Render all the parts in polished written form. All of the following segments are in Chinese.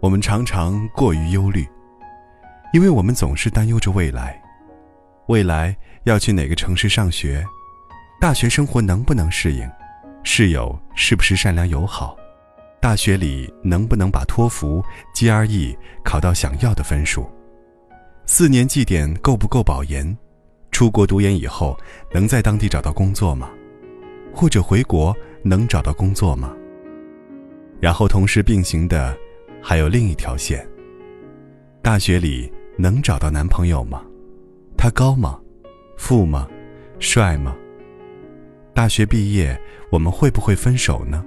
我们常常过于忧虑，因为我们总是担忧着未来，未来要去哪个城市上学，大学生活能不能适应，室友是不是善良友好，大学里能不能把托福、GRE 考到想要的分数，4年绩点够不够保研，出国读研以后能在当地找到工作吗？或者回国能找到工作吗？然后同时并行的还有另一条线，大学里能找到男朋友吗？他高吗？富吗？帅吗？大学毕业我们会不会分手呢？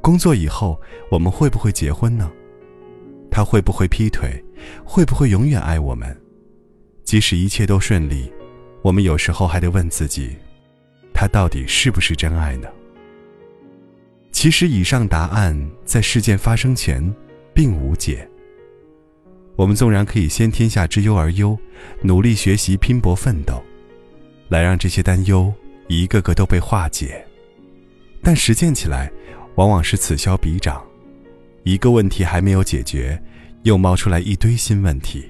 工作以后我们会不会结婚呢？他会不会劈腿？会不会永远爱我们？即使一切都顺利，我们有时候还得问自己，他到底是不是真爱呢？其实以上答案在事件发生前并无解。我们纵然可以先天下之忧而忧，努力学习拼搏奋斗，来让这些担忧一个个都被化解，但实践起来往往是此消彼长，一个问题还没有解决，又冒出来一堆新问题。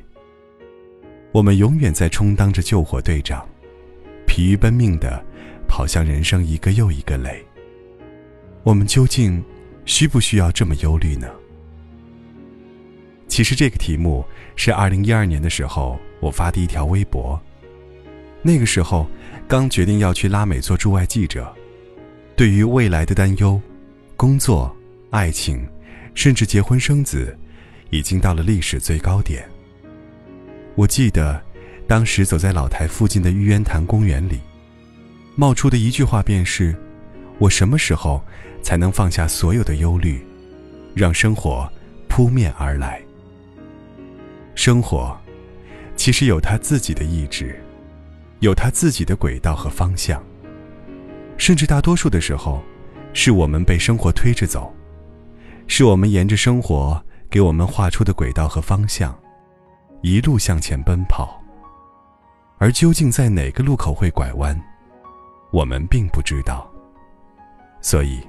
我们永远在充当着救火队长，疲于奔命地跑向人生一个又一个雷。我们究竟需不需要这么忧虑呢？其实这个题目是2012年的时候我发的一条微博，那个时候刚决定要去拉美做驻外记者，对于未来的担忧，工作、爱情，甚至结婚生子，已经到了历史最高点。我记得当时走在老台附近的玉渊潭公园里，冒出的一句话便是，我什么时候才能放下所有的忧虑，让生活扑面而来？生活其实有它自己的意志，有它自己的轨道和方向，甚至大多数的时候是我们被生活推着走，是我们沿着生活给我们画出的轨道和方向一路向前奔跑，而究竟在哪个路口会拐弯，我们并不知道。所以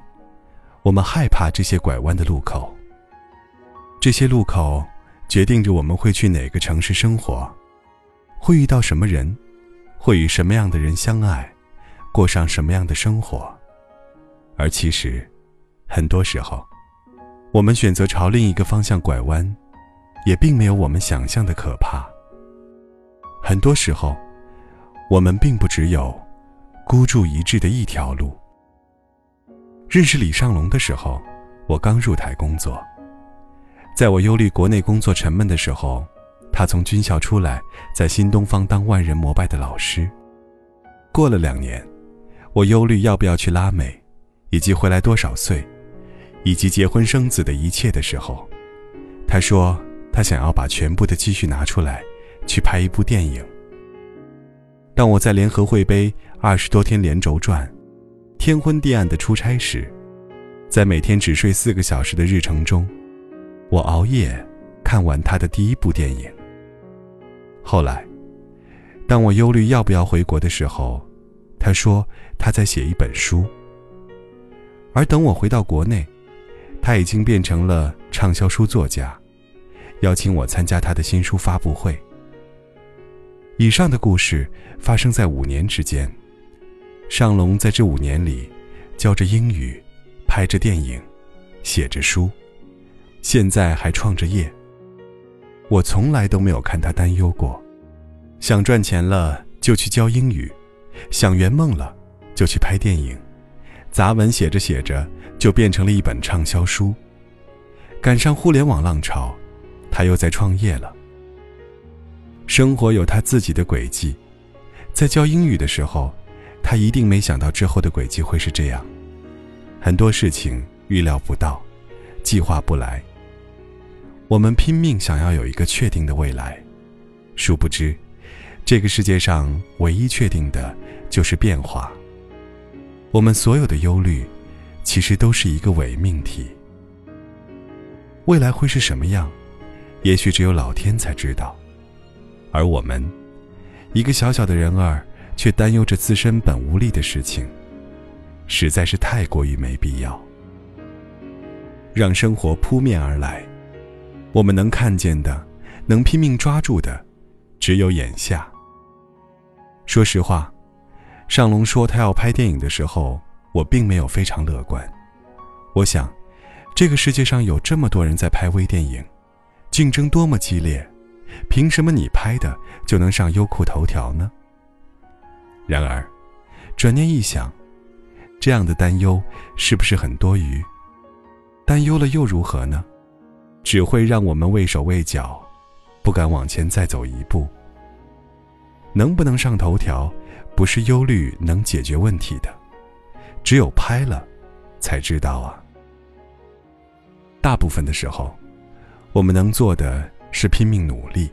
我们害怕这些拐弯的路口，这些路口决定着我们会去哪个城市生活，会遇到什么人，会与什么样的人相爱，过上什么样的生活。而其实很多时候我们选择朝另一个方向拐弯，也并没有我们想象的可怕。很多时候我们并不只有孤注一掷的一条路。认识李尚龙的时候，我刚入台工作，在我忧虑国内工作沉闷的时候，他从军校出来，在新东方当万人膜拜的老师。过了2年，我忧虑要不要去拉美，以及回来多少岁，以及结婚生子的一切的时候，他说他想要把全部的积蓄拿出来，去拍一部电影。当我在联合会杯20多天连轴转，天昏地暗的出差时，在每天只睡4个小时的日程中，我熬夜看完他的第一部电影。后来当我忧虑要不要回国的时候，他说他在写一本书。而等我回到国内，他已经变成了畅销书作家，邀请我参加他的新书发布会。以上的故事发生在5年之间，尚龙在这5年里教着英语，拍着电影，写着书，现在还创着业。我从来都没有看他担忧过，想赚钱了就去教英语，想圆梦了就去拍电影，杂文写着写着就变成了一本畅销书。赶上互联网浪潮，他又在创业了。生活有他自己的轨迹，在教英语的时候，他一定没想到之后的轨迹会是这样，很多事情预料不到，计划不来。我们拼命想要有一个确定的未来，殊不知这个世界上唯一确定的就是变化。我们所有的忧虑其实都是一个伪命题，未来会是什么样，也许只有老天才知道。而我们一个小小的人儿，却担忧着自身本无力的事情，实在是太过于没必要。让生活扑面而来，我们能看见的，能拼命抓住的，只有眼下。说实话，尚龙说他要拍电影的时候，我并没有非常乐观。我想，这个世界上有这么多人在拍微电影，竞争多么激烈，凭什么你拍的就能上优酷头条呢？然而，转念一想，这样的担忧是不是很多余？担忧了又如何呢？只会让我们畏手畏脚，不敢往前再走一步。能不能上头条，不是忧虑能解决问题的，只有拍了才知道啊。大部分的时候，我们能做的是拼命努力，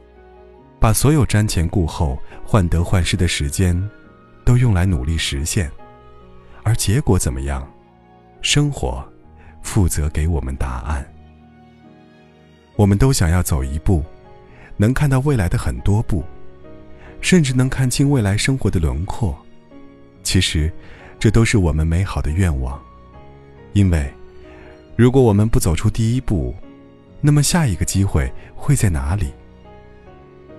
把所有瞻前顾后、患得患失的时间都用来努力实现，而结果怎么样，生活负责给我们答案。我们都想要走一步，能看到未来的很多步，甚至能看清未来生活的轮廓。其实，这都是我们美好的愿望。因为，如果我们不走出第一步，那么下一个机会会在哪里？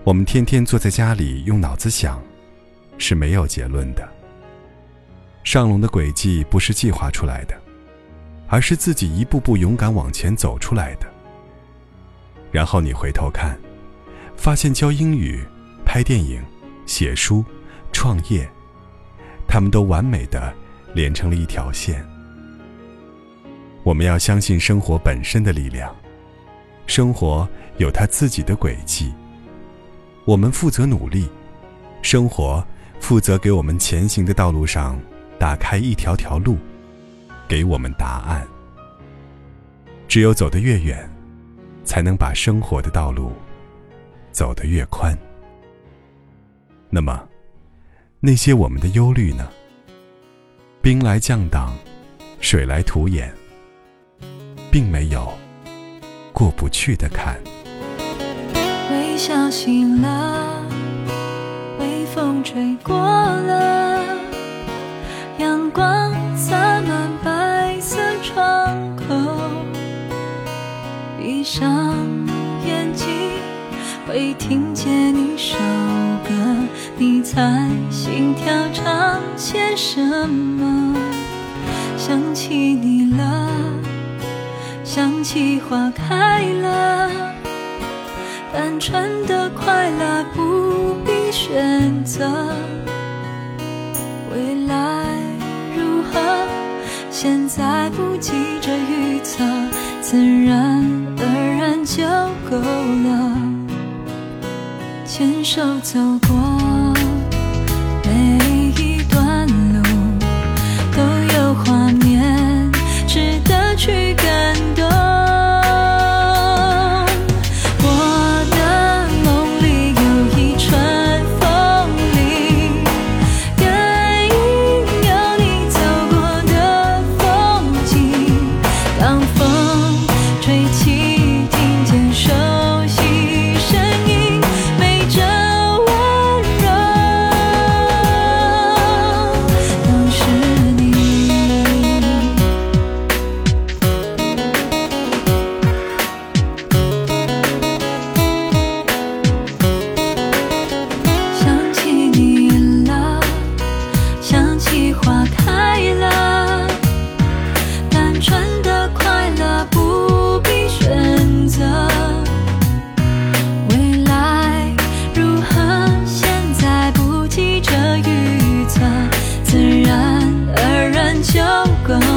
我们天天坐在家里用脑子想，是没有结论的。上龙的轨迹不是计划出来的，而是自己一步步勇敢往前走出来的。然后你回头看，发现教英语、拍电影、写书、创业，他们都完美地连成了一条线。我们要相信生活本身的力量，生活有它自己的轨迹，我们负责努力，生活负责给我们前行的道路上打开一条条路，给我们答案。只有走得越远，才能把生活的道路走得越宽。那么，那些我们的忧虑呢？兵来将挡，水来土掩，并没有过不去的坎。微笑醒了，微风吹过了，阳光洒满白色窗口，闭上眼睛会听见一首歌，你猜心跳唱些什么？想起你了，想起花开了，单纯的快乐不必选择，未来如何现在不急着预测，自然而然就够了。牵手走过每一段路，都有画面值得去感动。我的梦里有一串风铃，感应有你走过的风景，当风吹起听见熟悉声音，陪着温柔都是你。想起你了，想起花开了，单纯的快乐不必选择，未来如何现在不急着预测，自然而然就够。